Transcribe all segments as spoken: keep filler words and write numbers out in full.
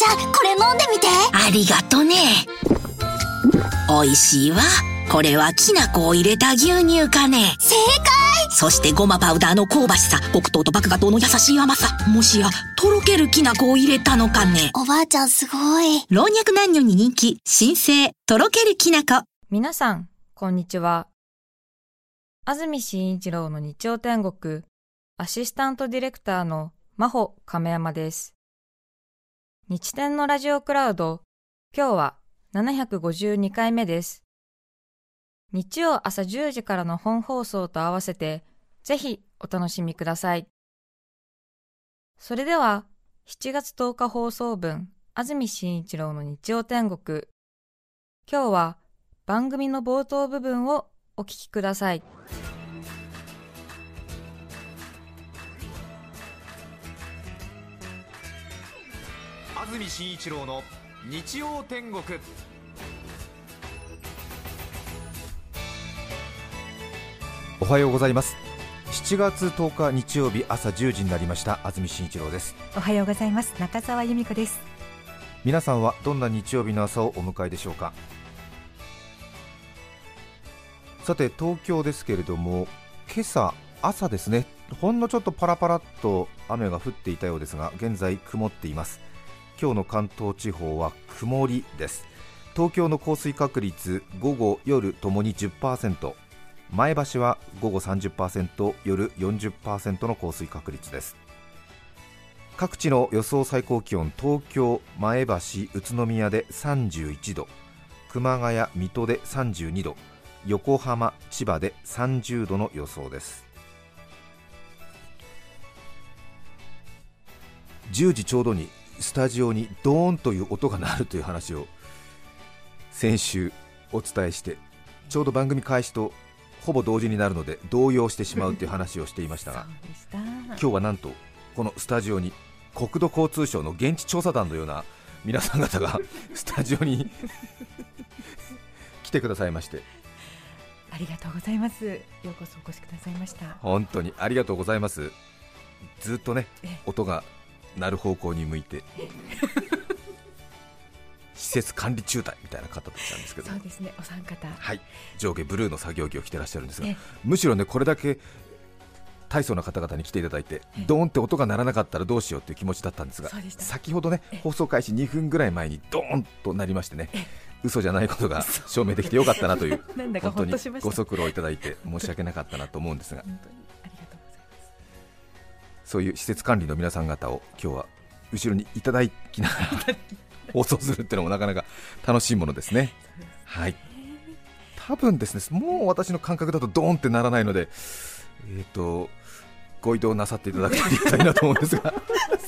ちゃん、これ飲んでみて。ありがとね。おいしいわ。これはきな粉を入れた牛乳かね。正解。そしてごまパウダーの香ばしさ、黒糖と麦芽糖の優しい甘さ、もしやとろけるきな粉を入れたのかね。おばあちゃんすごい。老若男女に人気、新生とろけるきな粉。皆さんこんにちは。安住紳一郎の日曜天国、アシスタントディレクターの真帆亀山です。日天のラジオクラウド、今日はななひゃくごじゅうにかいめです。日曜朝じゅうじからの本放送と合わせて、ぜひお楽しみください。それでは、しちがつとおか放送分、安住紳一郎の日曜天国。今日は番組の冒頭部分をお聞きください。安住紳一郎の日曜天国。おはようございます。しちがつとおか日曜日朝じゅうじになりました。安住紳一郎です。おはようございます。中澤由美子です。皆さんはどんな日曜日の朝をお迎えでしょうか。さて、東京ですけれども、今朝朝ですね、ほんのちょっとパラパラっと雨が降っていたようですが、現在曇っています。今日の関東地方は曇りです。東京の降水確率、午後夜ともに じゅっパーセント、前橋は午後 さんじゅっパーセント、夜 よんじゅっパーセント の降水確率です。各地の予想最高気温、東京、前橋、宇都宮でさんじゅういちど、熊谷、水戸でさんじゅうにど、横浜、千葉でさんじゅうどの予想です。じゅうじちょうどにスタジオにドーンという音が鳴るという話を先週お伝えして、ちょうど番組開始とほぼ同時になるので動揺してしまうという話をしていましたが今日はなんとこのスタジオに国土交通省の現地調査団のような皆さん方がスタジオに来てくださいまして、ありがとうございます。ようこそお越しくださいました。本当にありがとうございます。ずっとね、音が鳴る方向に向いて施設管理中隊みたいな方だったんですけど、そうですね、お三方、はい、上下ブルーの作業着を着てらっしゃるんですが、むしろね、これだけ大層な方々に来ていただいて、ドーンって音が鳴らなかったらどうしようという気持ちだったんですが、先ほどね、放送開始にふんぐらい前にドーンとなりましてね、嘘じゃないことが証明できてよかったなというなんだかほっとしました。本当にご足労いただいて申し訳なかったなと思うんですが、本当にありがとうございます。そういう施設管理の皆さん方を今日は後ろにいただきながら放送するっていうのもなかなか楽しいものですね。はい、多分ですね、もう私の感覚だとドーンってならないので、えーとご移動なさっていただくとありがたいなと思うんですが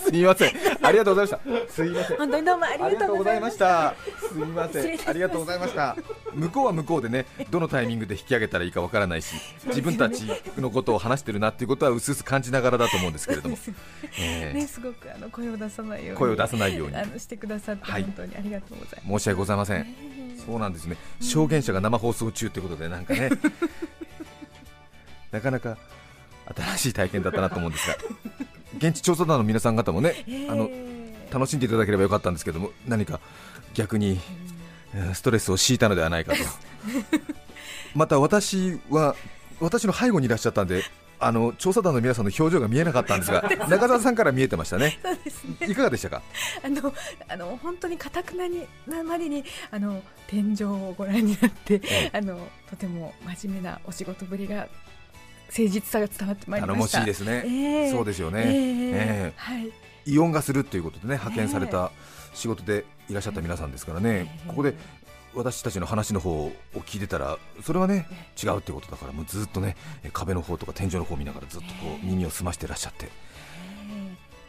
すみません、ありがとうございました。すみません、本当にどうもありがとうございました。すみません、ありがとうございました。向こうは向こうでね、どのタイミングで引き上げたらいいかわからないし、自分たちのことを話してるなっていうことはうすうす感じながらだと思うんですけれども、すごくあの声を出さないように声を出さないようにあのしてくださって、本当にありがとうございます、はい、申し訳ございません。そうなんですね、証言者が生放送中ということで、なんかねなかなか新しい体験だったなと思うんですが現地調査団の皆さん方もね、あの楽しんでいただければよかったんですけども、何か逆にストレスを強いたのではないかとまた私は私の背後にいらっしゃったんで、あの調査団の皆さんの表情が見えなかったんですが中澤さんから見えてましたね。そうですね、いかがでしたか。あのあの本当にかたくなになまりにあの天井をご覧になって、ええ、あのとても真面目なお仕事ぶりが、誠実さが伝わってまいりました。頼もしいですね、えー、そうですよね、えーえーはい、異音がするっていうことでね、派遣された仕事でいらっしゃった皆さんですからね、えー、ここで私たちの話の方を聞いてたら、それはね、えー、違うってことだから、もうずっとね、壁の方とか天井の方を見ながらずっとこう耳を澄ましていらっしゃって、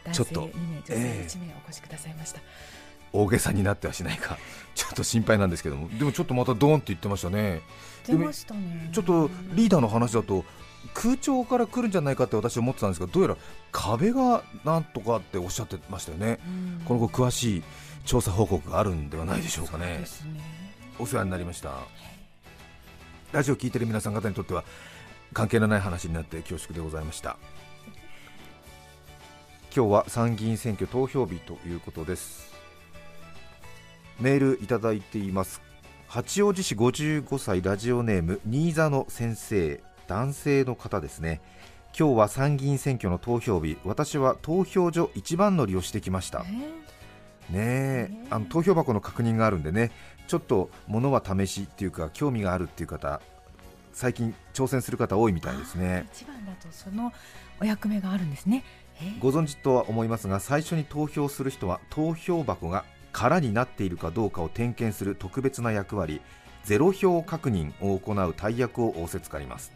えー、ちょっと男性にめい、女性いちめいお越しくださいました。大げさになってはしないかちょっと心配なんですけども、でもちょっとまたドーンって言ってましたね。出ましたね。ちょっとリーダーの話だと空調から来るんじゃないかって私は思ってたんですが、どうやら壁がなんとかっておっしゃってましたよね。この後詳しい調査報告があるんではないでしょうかね。そうですね、お世話になりました。ラジオ聞いてる皆さん方にとっては関係のない話になって恐縮でございました。今日は参議院選挙投票日ということです。メールいただいています。八王子市ごじゅうごさい、ラジオネーム新座の先生、男性の方ですね。今日は参議院選挙の投票日、私は投票所一番乗りをしてきました。ねえ、あの投票箱の確認があるんでね、ちょっと物は試しっていうか興味があるっていう方、最近挑戦する方多いみたいですね。一番だとそのお役目があるんですね。ご存知とは思いますが、最初に投票する人は投票箱が空になっているかどうかを点検する特別な役割、ゼロ票確認を行う大役を仰せつかります。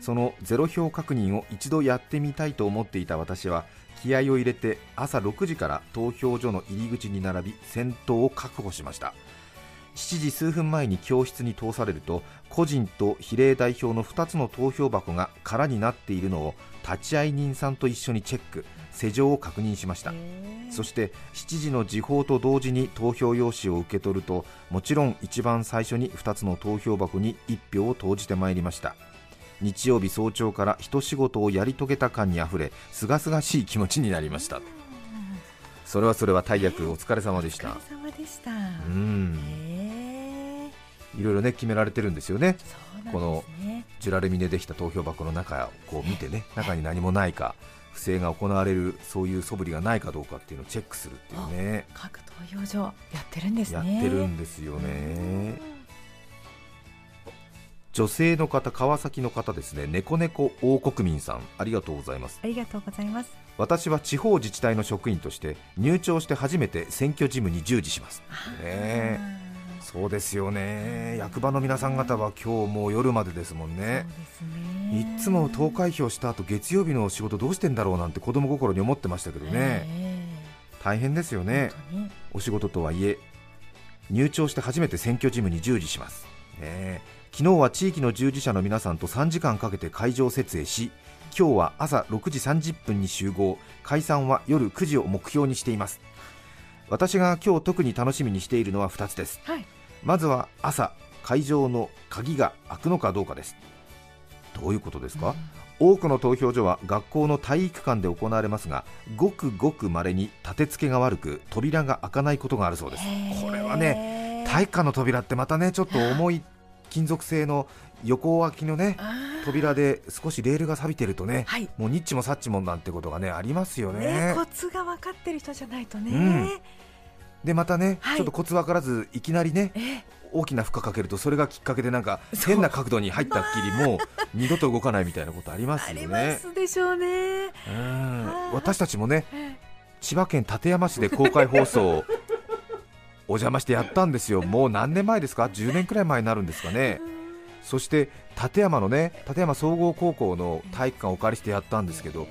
そのゼロ票確認を一度やってみたいと思っていた私は、気合を入れて朝ろくじから投票所の入り口に並び、先頭を確保しました。しちじ数分前に教室に通されると、個人と比例代表のふたつの投票箱が空になっているのを立会人さんと一緒にチェック、施錠を確認しました。そしてしちじの時報と同時に投票用紙を受け取ると、もちろん一番最初にふたつの投票箱にいっぴょうを投じてまいりました。日曜日早朝から一仕事をやり遂げた感にあふれ、すがすがしい気持ちになりました。それはそれは大役、お疲れ様でした。お疲れ様でした。うーん、いろいろね決められてるんですよね。そうなんですね。このジュラルミでできた投票箱の中をこう見てね、中に何もないか、不正が行われるそういう素振りがないかどうかっていうのをチェックするっていうね。各投票所やってるんですね。やってるんですよね。女性の方、川崎の方ですね。猫猫王国民さん、ありがとうございます。ありがとうございます。私は地方自治体の職員として入庁して初めて選挙事務に従事しますね。そうですよね。役場の皆さん方は今日もう夜までですもんね。そうですね。いつも投開票した後、月曜日の仕事どうしてんだろうなんて子供心に思ってましたけどね、えー、大変ですよね。お仕事とはいえ入庁して初めて選挙事務に従事します、ね、昨日は地域の従事者の皆さんとさんじかんかけて会場設営し、今日は朝ろくじさんじゅっぷんに集合、解散は夜くじを目標にしています。私が今日特に楽しみにしているのはふたつです、はい、まずは朝会場の鍵が開くのかどうかです。どういうことですか、うん、多くの投票所は学校の体育館で行われますが、ごくごくまれに立て付けが悪く扉が開かないことがあるそうです。これはね、体育館の扉ってまたね、ちょっと重い金属製の横開きのね扉で、少しレールが錆びてるとね、はい、もうニッチもサッチもなんてことがねありますよ ね, ねコツが分かってる人じゃないとね、うん、でまたね、はい、ちょっとコツ分からずいきなりね大きな負荷かけると、それがきっかけでなんか変な角度に入ったっきり、まあ、もう二度と動かないみたいなことありますよね。ありますでしょうね。うん、私たちもね、千葉県館山市で公開放送をお邪魔してやったんですよ。もう何年前ですか、じゅうねんくらい前になるんですかね。そして館山のね、館山総合高校の体育館をお借りしてやったんですけど、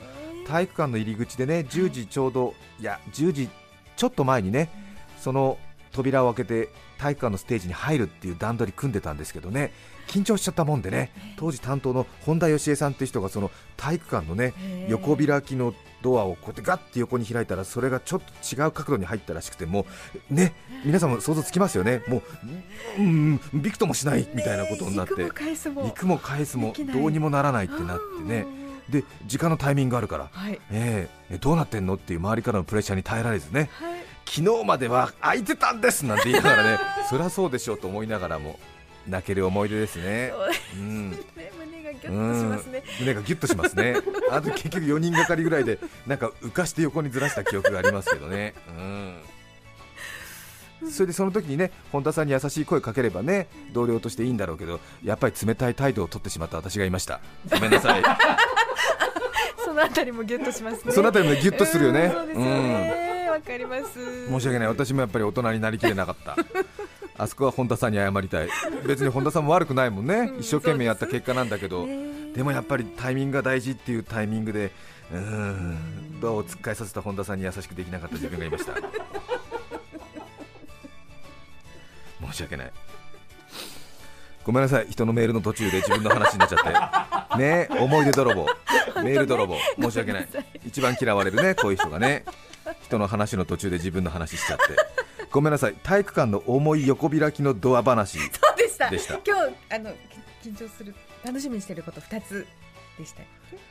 体育館の入り口でね、じゅうじちょうど、いやじゅうじちょっと前にね、その扉を開けて体育館のステージに入るっていう段取り組んでたんですけどね、緊張しちゃったもんでね、当時担当の本田芳恵さんという人が、その体育館のね横開きのドアをこうやってガッて横に開いたら、それがちょっと違う角度に入ったらしくて、もうね、皆さんも想像つきますよね。もう、うん、びくともしないみたいなことになって、肉も返すもどうにもならないってなってね、で時間のタイミングがあるから、はい、えー、どうなってんのっていう周りからのプレッシャーに耐えられずね、はい、昨日までは空いてたんですなんて言いながらねそりゃそうでしょうと思いながらも泣ける思い出ですね。胸がギュッとしますね。胸がギュッとしますね。あと結局よにんがかりぐらいでなんか浮かして横にずらした記憶がありますけどね、うん、それでその時にね、本田さんに優しい声かければね、同僚としていいんだろうけど、やっぱり冷たい態度を取ってしまった私がいました。ごめんなさいそのあたりもギュッとしますね。そのあたりもギュッとするよね。そうですよね、うん、わかります。申し訳ない、私もやっぱり大人になりきれなかったあそこは本田さんに謝りたい。別に本田さんも悪くないもんね、一生懸命やった結果なんだけど、うん、でもやっぱりタイミングが大事っていうタイミングで、うーん、ドアをつっかえさせた本田さんに優しくできなかった自分がいました申し訳ない、ごめんなさい。人のメールの途中で自分の話になっちゃってね、思い出泥棒、メール泥棒、申し訳ない。一番嫌われるね、こういう人がね、人の話の途中で自分の話しちゃってごめんなさい。体育館の重い横開きのドア話でした。そうでした。今日あの緊張する、楽しみにしていることふたつでした。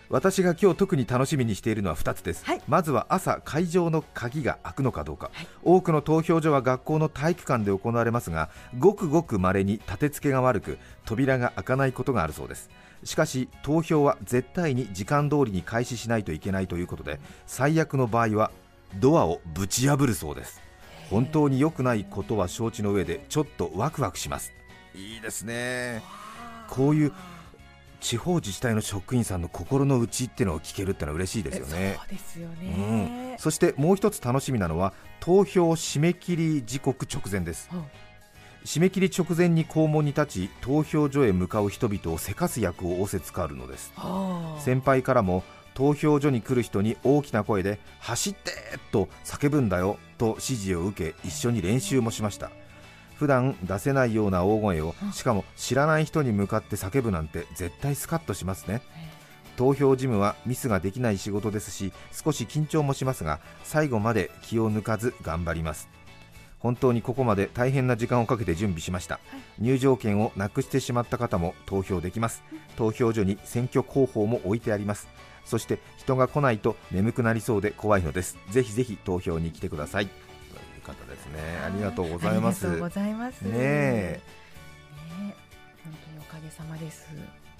私が今日特に楽しみにしているのはふたつです、はい、まずは朝会場の鍵が開くのかどうか、はい、多くの投票所は学校の体育館で行われますが、ごくごく稀に立て付けが悪く扉が開かないことがあるそうです。しかし投票は絶対に時間通りに開始しないといけないということで、最悪の場合はドアをぶち破るそうです。本当に良くないことは承知の上でちょっとワクワクします。いいですね、こういう地方自治体の職員さんの心の内っていうのを聞けるってのは嬉しいですよね。そうですよね、うん、そしてもう一つ楽しみなのは投票締め切り時刻直前です、うん、締め切り直前に校門に立ち投票所へ向かう人々をせかす役を仰せつかるのです。先輩からも投票所に来る人に大きな声で走ってと叫ぶんだよと指示を受け、一緒に練習もしました。普段出せないような大声を、しかも知らない人に向かって叫ぶなんて絶対スカッとしますね。投票事務はミスができない仕事ですし、少し緊張もしますが最後まで気を抜かず頑張ります。本当にここまで大変な時間をかけて準備しました。入場券をなくしてしまった方も投票できます。投票所に選挙公報も置いてあります。そして人が来ないと眠くなりそうで怖いのです。ぜひぜひ投票に来てくださいという方ですね。ありがとうございます。ありがとうございます、ねえね、本当におかげさまです。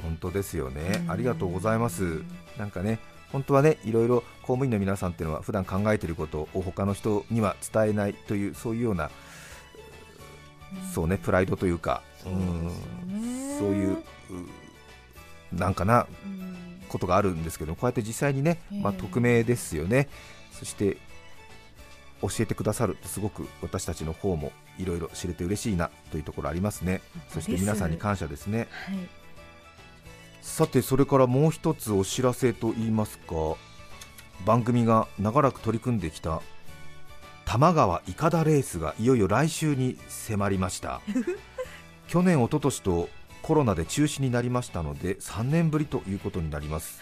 本当ですよね、ありがとうございます。なんかね、本当はね、いろいろ公務員の皆さんっていうのは普段考えていることを他の人には伝えないという、そういうような、そうね、プライドというか、うん、そういうなんかなことがあるんですけど、こうやって実際にね、まあ、匿名ですよね。そして教えてくださるとすごく私たちの方もいろいろ知れて嬉しいなというところありますね。そして皆さんに感謝ですね、はい。さて、それからもう一つお知らせといいますか、番組が長らく取り組んできた多摩川いかだレースがいよいよ来週に迫りました去年、一昨年とコロナで中止になりましたのでさんねんぶりということになります。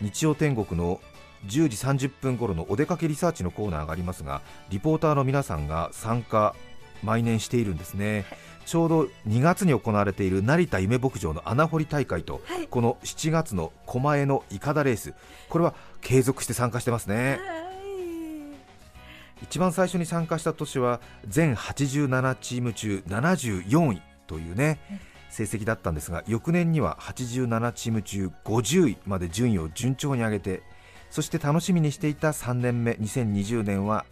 日曜天国のじゅうじさんじゅっぷん頃のお出かけリサーチのコーナーがありますが、リポーターの皆さんが参加毎年しているんですね。ちょうどにがつに行われている成田夢牧場の穴掘り大会と、はい、このしちがつの狛江のいかだレース、これは継続して参加してますね、はい、一番最初に参加した年は全はちじゅうななチーム中ななじゅうよんいというね成績だったんですが、翌年にははちじゅうななチーム中ごじゅういまで順位を順調に上げて、そして楽しみにしていたさんねんめにせんにじゅうねんは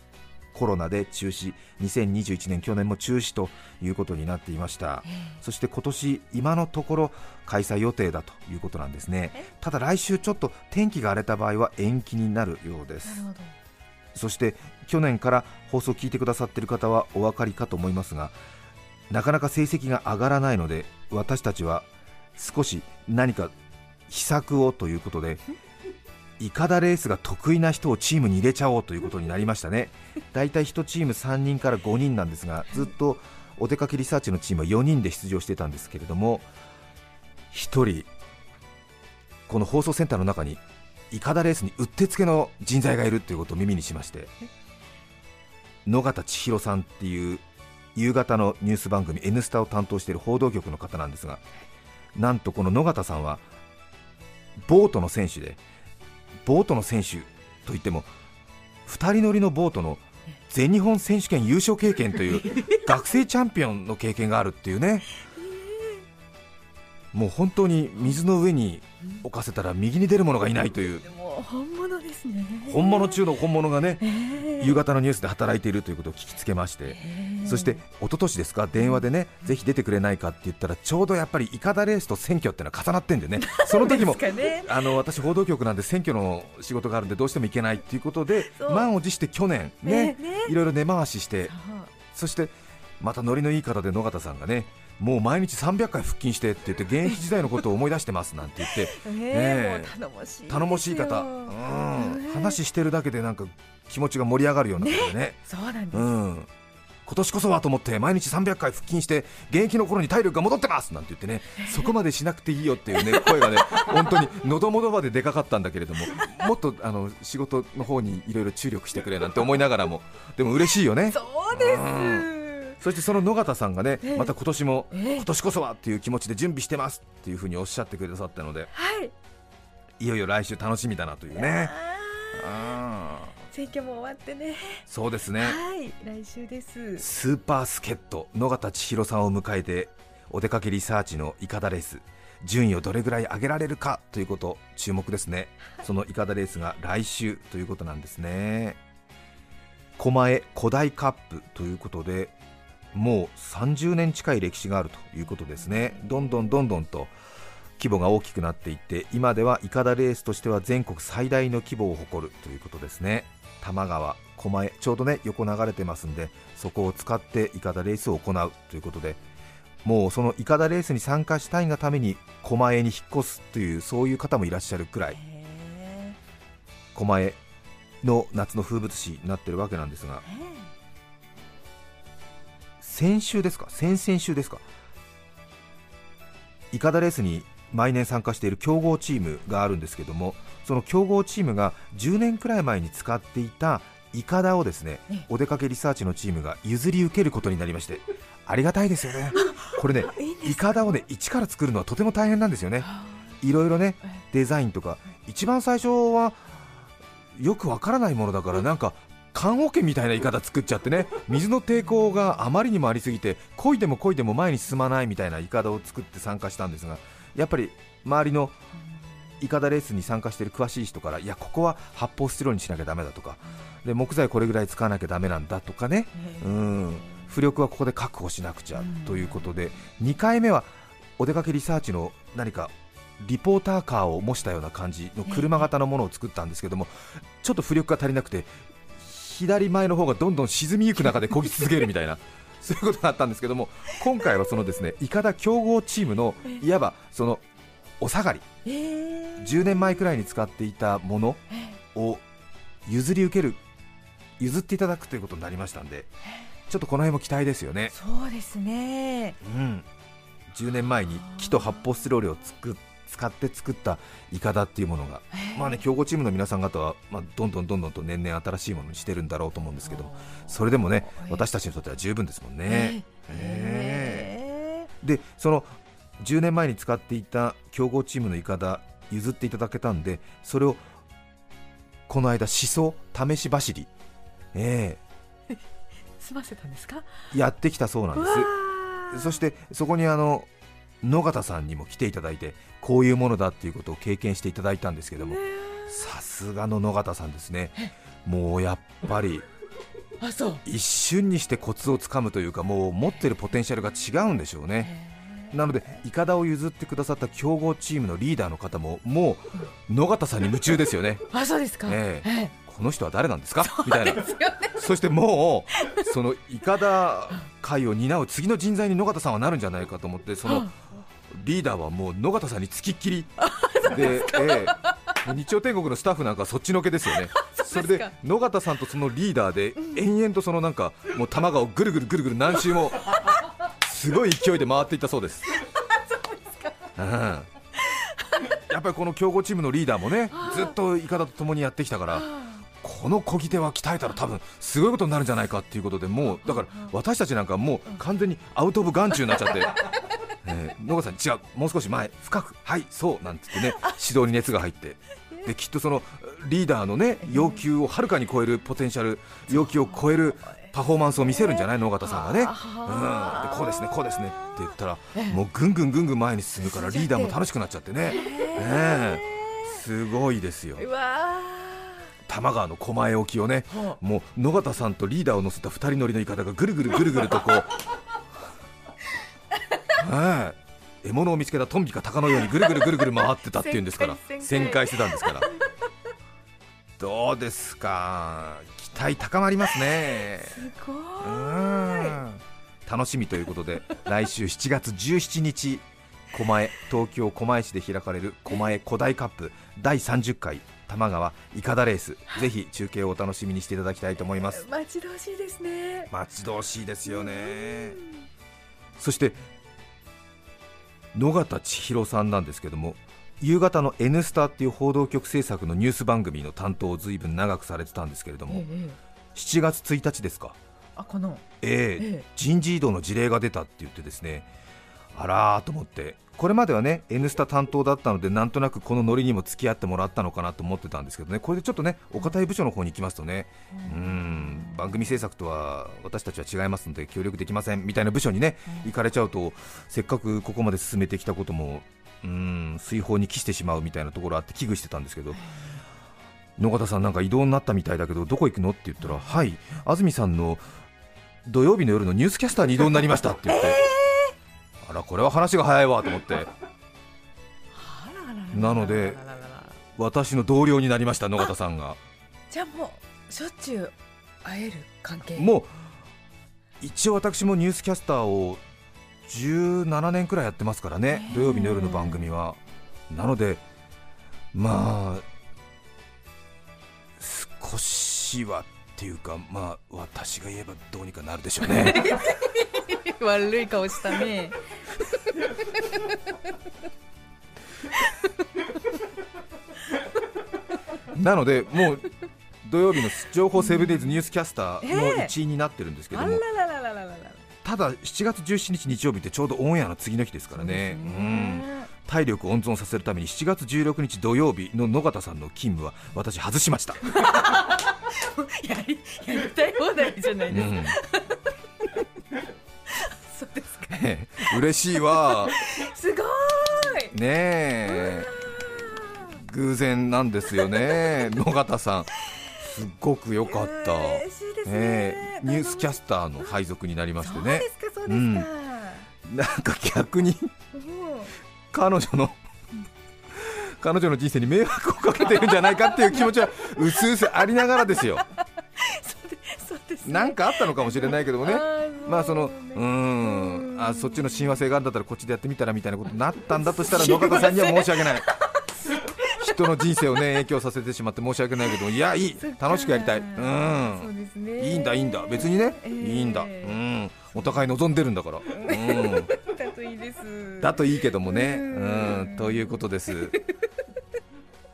コロナで中止、にせんにじゅういちねん去年も中止ということになっていました。そして今年今のところ開催予定だということなんですね。ただ来週ちょっと天気が荒れた場合は延期になるようです。そして去年から放送を聞いてくださっている方はお分かりかと思いますが、なかなか成績が上がらないので私たちは少し何か秘策をということで、イカダレースが得意な人をチームに入れちゃおうということになりましたね。だいたいいちチームさんにんからごにんなんですが、ずっとお出かけリサーチのチームはよにんで出場してたんですけれども、ひとりこの放送センターの中にイカダレースにうってつけの人材がいるということを耳にしまして、野方千尋さんっていう夕方のニュース番組 N スタを担当している報道局の方なんですが、なんとこの野方さんはボートの選手で、ボートの選手といってもふたり乗りのボートの全日本選手権優勝経験という学生チャンピオンの経験があるっていうねもう本当に水の上に置かせたら右に出る者がいないという、本物ですね、本物中の本物がね、夕方のニュースで働いているということを聞きつけまして、そして一昨年ですか、電話でね、ぜひ出てくれないかって言ったら、ちょうどやっぱりイカダレースと選挙ってのは重なってんでね、その時もあの私報道局なんで選挙の仕事があるんでどうしても行けないということで、満を持して去年ね、いろいろ根回しして、そしてまたノリのいい方で野方さんがね、もう毎日さんびゃっかい腹筋してって言って、現役時代のことを思い出してますなんて言ってね、頼もしい頼もしい方、うん、話してるだけでなんか気持ちが盛り上がるようなことでね、そうなんです、うん、今年こそはと思って毎日さんびゃっかい腹筋して現役の頃に体力が戻ってますなんて言ってね、そこまでしなくていいよっていうね声がね本当に喉元まででかかったんだけれども、もっとあの仕事の方にいろいろ注力してくれなんて思いながらも、でも嬉しいよね。そうです、うん、そしてその野方さんがね、また今年も今年こそはっていう気持ちで準備してますっていうふうにおっしゃってくださったので、はい、いよいよ来週楽しみだなというね。選挙も終わってね。そうですね、はい、来週です。スーパー助っ人野方千尋さんを迎えてお出かけリサーチのイカダレース、順位をどれぐらい上げられるかということ、注目ですね。そのイカダレースが来週ということなんですね。狛江古代カップということで、もうさんじゅうねん近い歴史があるということですね。どんどんどんどんと規模が大きくなっていって、今ではイカダレースとしては全国最大の規模を誇るということですね。多摩川、狛江、ちょうどね横流れてますんで、そこを使ってイカダレースを行うということで、もうそのイカダレースに参加したいがために狛江に引っ越すという、そういう方もいらっしゃるくらい、狛江の夏の風物詩になってるわけなんですが、先週ですか先々週ですか、イカダレースに毎年参加している強豪チームがあるんですけども、その強豪チームがじゅうねんくらい前に使っていたイカダをですね、お出かけリサーチのチームが譲り受けることになりまして、ありがたいですよね。これね、イカダをね一から作るのはとても大変なんですよね。いろいろねデザインとか、一番最初はよくわからないものだから、なんか缶桶みたいなイカダ作っちゃってね、水の抵抗があまりにもありすぎて、漕いでも漕いでも前に進まないみたいなイカダを作って参加したんですが、やっぱり周りのイカダレースに参加している詳しい人から、いやここは発泡スチロールにしなきゃダメだとかで、木材これぐらい使わなきゃダメなんだとかね、うん、浮力はここで確保しなくちゃということで、にかいめはお出かけリサーチの何かリポーターカーを模したような感じの車型のものを作ったんですけども、ちょっと浮力が足りなくて左前の方がどんどん沈みゆく中で漕ぎ続けるみたいなそういうことがあったんですけども、今回はそのですね、イカダ強豪チームのいわばそのお下がり、じゅうねんまえくらいに使っていたものを譲り受ける譲っていただくということになりましたんで、ちょっとこの辺も期待ですよね。そうですね、うん、じゅうねんまえに木と発泡スチロールをつく使って作ったイカダっていうものが、まあね、強豪チームの皆さん方は、まあ、どんどんどんどんと年々新しいものにしてるんだろうと思うんですけど、それでもね、私たちにとっては十分ですもんね。へー。で、そのじゅうねんまえに使っていた強豪チームのイカダ譲っていただけたんで、それをこの間試走試し走り、えー、済ませたんですか？やってきたそうなんです。そしてそこにあの野方さんにも来ていただいて、こういうものだっていうことを経験していただいたんですけども、さすがの野方さんですね。もうやっぱりあそう一瞬にしてコツをつかむというか、もう持ってるポテンシャルが違うんでしょうね。なのでイカダを譲ってくださった強豪チームのリーダーの方ももう野方さんに夢中ですよね。あ、そうですか、えー、この人は誰なんですかみたいな。そしてもうそのイカダ会を担う次の人材に野方さんはなるんじゃないかと思って、そのリーダーはもう野方さんにつきっきりで、えー、日曜天国のスタッフなんかそっちのけですよね。それで野方さんとそのリーダーで延々とそのなんかもう玉川をぐるぐるぐるぐる何周もすごい勢いで回っていったそうです。そうですか、うん、やっぱりこの強豪チームのリーダーもね、ずっとイカダと共にやってきたから、この漕ぎ手は鍛えたら多分すごいことになるんじゃないかということで、もうだから私たちなんかもう完全にアウトオブ眼中になっちゃってえー、野川さん違う、もう少し前深く、はいそうなんて言ってね、指導に熱が入って、できっとそのリーダーのね要求をはるかに超えるポテンシャル、要求を超えるパフォーマンスを見せるんじゃない、野方さんがね、うん、でこうですねこうですねって言ったら、もうぐんぐんぐんぐん前に進むから、リーダーも楽しくなっちゃってね、えー、すごいですよ。うわ多摩川の狛江沖をね、もう野方さんとリーダーを乗せた二人乗りのイカダがぐるぐるぐるぐるとこうはい、獲物を見つけたトンビか鷹のようにぐるぐるぐるぐる回ってたっていうんですから、旋回してたんですから。どうですか、期待高まりますね。すごい、うん、楽しみということで来週しちがつじゅうしちにち、狛江、東京狛江市で開かれる狛江古代カップだいさんじゅっかい多摩川イカダレース、ぜひ中継をお楽しみにしていただきたいと思います。待ち遠しいですね。待ち遠しいですよね。そして野方千尋さんなんですけども、夕方の N スタっていう報道局制作のニュース番組の担当をずいぶん長くされてたんですけれども、ええ、しちがつついたちですか、あこの、ええええ、人事異動の事例が出たって言ってですね、あらーと思って、これまではね N スタ担当だったのでなんとなくこのノリにも付き合ってもらったのかなと思ってたんですけどね、これでちょっとねお堅い部署の方に行きますとね、うーん番組制作とは私たちは違いますので協力できませんみたいな部署にね行かれちゃうと、せっかくここまで進めてきたこともうーん水泡に帰してしまうみたいなところあって危惧してたんですけど、野方さんなんか異動になったみたいだけどどこ行くのって言ったら、はい、安住さんの土曜日の夜のニュースキャスターに異動になりましたって言って、えー、あらこれは話が早いわと思って、なので私の同僚になりました、野方さんが。じゃあもうしょっちゅう会える関係。もう一応私もニュースキャスターをじゅうななねんくらいやってますからね、えー、土曜日の夜の番組は。なのでまあ少しはっていうか、まあ私が言えばどうにかなるでしょうね悪い顔したねなのでもう土曜日の情報セーブデイズニュースキャスターの一員になってるんですけども、えー、あらららららら。ただしちがつじゅうしちにち日曜日ってちょうどオンエアの次の日ですからね、うーん体力温存させるためにしちがつじゅうろくにち土曜日の野方さんの勤務は私外しましたやり、やりたい放題じゃないですか、うん、そうですか、ね、嬉しいわすごいねえ、偶然なんですよね野方さんすごく良かった、えー嬉しいですねえー、ニュースキャスターの配属になりましてね。そうですかそうですか、うん、なんか逆に彼女の彼女の人生に迷惑をかけてるんじゃないかっていう気持ちはうすうすありながらですよそうですね、なんかあったのかもしれないけどもね、まあそのうーんあそっちの親和性があるんだったらこっちでやってみたらみたいなことになったんだとしたら野方さんには申し訳ない人の人生を、ね、影響させてしまって申し訳ないけど、いやいい楽しくやりたい、うんそうですね、いいんだいいんだ別にね、えー、いいんだ、うん、お互い望んでるんだから、うんいいですだといいけどもね、うんうんということです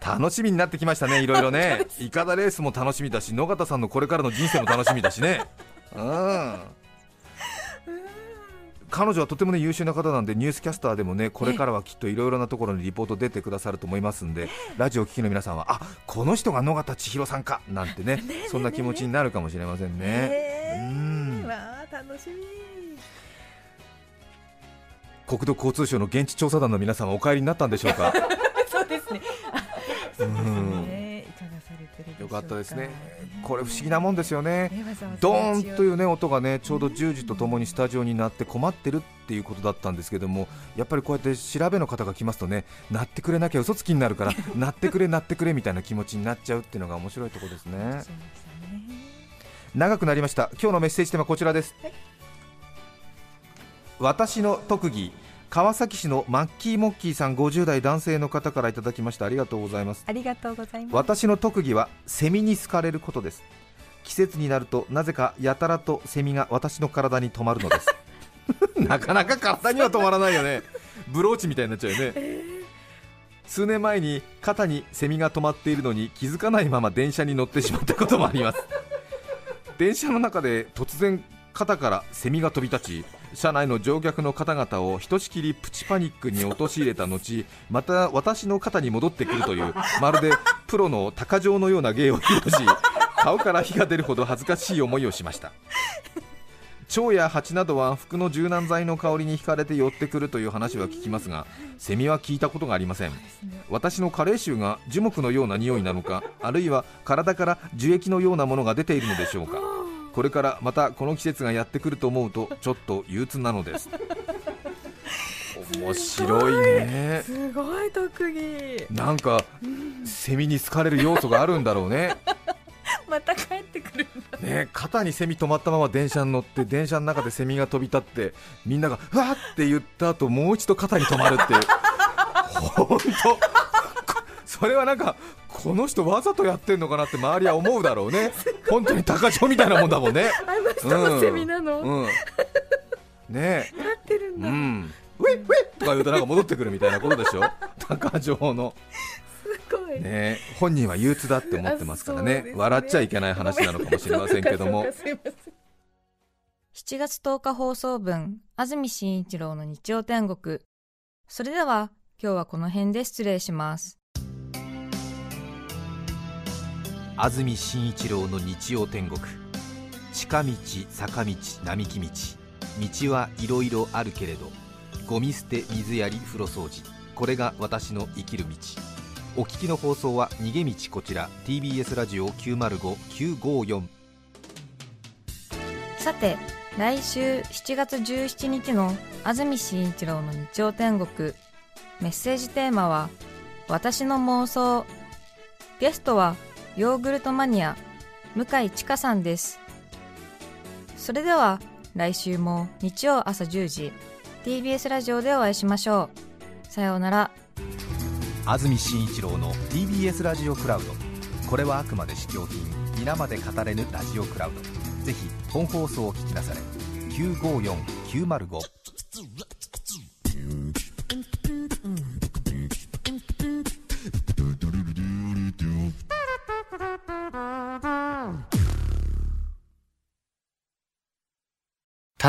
楽しみになってきましたね、いろいろねいかだレースも楽しみだし野方さんのこれからの人生も楽しみだしねうん彼女はとても、ね、優秀な方なんでニュースキャスターでもねこれからはきっといろいろなところにリポート出てくださると思いますんで、ラジオ聴きの皆さんはあこの人が野方千尋さんかなんて ね, ね, ね, ねそんな気持ちになるかもしれませんね、えー、うんわ楽しみ。国土交通省の現地調査団の皆さんはお帰りになったんでしょうかそうですね、よかったですね、これ不思議なもんですよね、ドーンという、ね、音がねちょうどじゅうじとともにスタジオになって困ってるっていうことだったんですけども、やっぱりこうやって調べの方が来ますとね鳴ってくれなきゃ嘘つきになるから鳴ってくれ鳴ってくれみたいな気持ちになっちゃうっていうのが面白いところですね。長くなりました。今日のメッセージテーマはこちらです。はい、私の特技、川崎市のマッキーモッキーさんごじゅうだい男性の方からいただきました。ありがとうございます。ありがとうございます。私の特技はセミに好かれることです。季節になるとなぜかやたらとセミが私の体に止まるのですなかなか体には止まらないよねブローチみたいになっちゃうよね、えー、数年前に肩にセミが止まっているのに気づかないまま電車に乗ってしまったこともあります電車の中で突然肩からセミが飛び立ち、車内の乗客の方々をひとしきりプチパニックに陥れた後、また私の肩に戻ってくるというまるでプロの鷹匠のような芸を披露し、顔から火が出るほど恥ずかしい思いをしました。蝶や蜂などは服の柔軟剤の香りに惹かれて寄ってくるという話は聞きますが、セミは聞いたことがありません。私の加齢臭が樹木のような匂いなのか、あるいは体から樹液のようなものが出ているのでしょうか。これからまたこの季節がやってくると思うとちょっと憂鬱なのです面白いね、すごい特技。なんかセミに好かれる要素があるんだろうねまた帰ってくるんだね。肩にセミ止まったまま電車に乗って、電車の中でセミが飛び立って、みんながうわって言った後もう一度肩に止まるっていうほんとそれはなんかこの人わざとやってんのかなって周りは思うだろうね本当に鷹匠みたいなもんだもんねあの人もセミなの、うんうん、ねえ飼ってるんだ、うん、ウェッウェッとか言うとなんか戻ってくるみたいなことでしょ鷹匠のすごい、ね、本人は憂鬱だって思ってますから ね, ね笑っちゃいけない話なのかもしれませんけども。しちがつとおか放送分、安住紳一郎の日曜天国。それでは今日はこの辺で失礼します。安住紳一郎の日曜天国。近道、坂道、並木道、道はいろいろあるけれど、ゴミ捨て、水やり、風呂掃除、これが私の生きる道。お聞きの放送は逃げ道、こちら ティービーエス ラジオ きゅうまるご きゅうごよん。 さて、来週しちがつじゅうしちにちの安住紳一郎の日曜天国、メッセージテーマは私の妄想。ゲストはヨーグルトマニア向井千佳さんです。それでは来週も日曜朝じゅうじ ティービーエス ラジオでお会いしましょう。さようなら。安住紳一郎の ティービーエス ラジオクラウド。これはあくまで試供品、皆まで語れぬラジオクラウド。ぜひ本放送を聞きなされ。 きゅうごよん きゅうまるご。田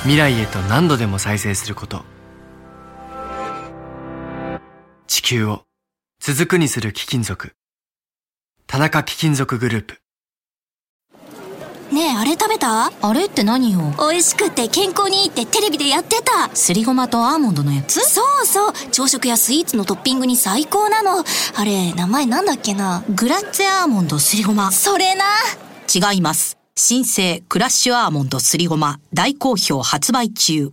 未来へと何度でも再生すること。地球を続くにする貴金属。田中貴金属グループ。ねえ、あれ食べた？あれって何よ？美味しくて健康にいいってテレビでやってた。すりごまとアーモンドのやつ？そうそう、朝食やスイーツのトッピングに最高なの。あれ、名前なんだっけな。グラッツェアーモンドすりごま。それな。違います。新生クラッシュアーモンドすりごま大好評発売中。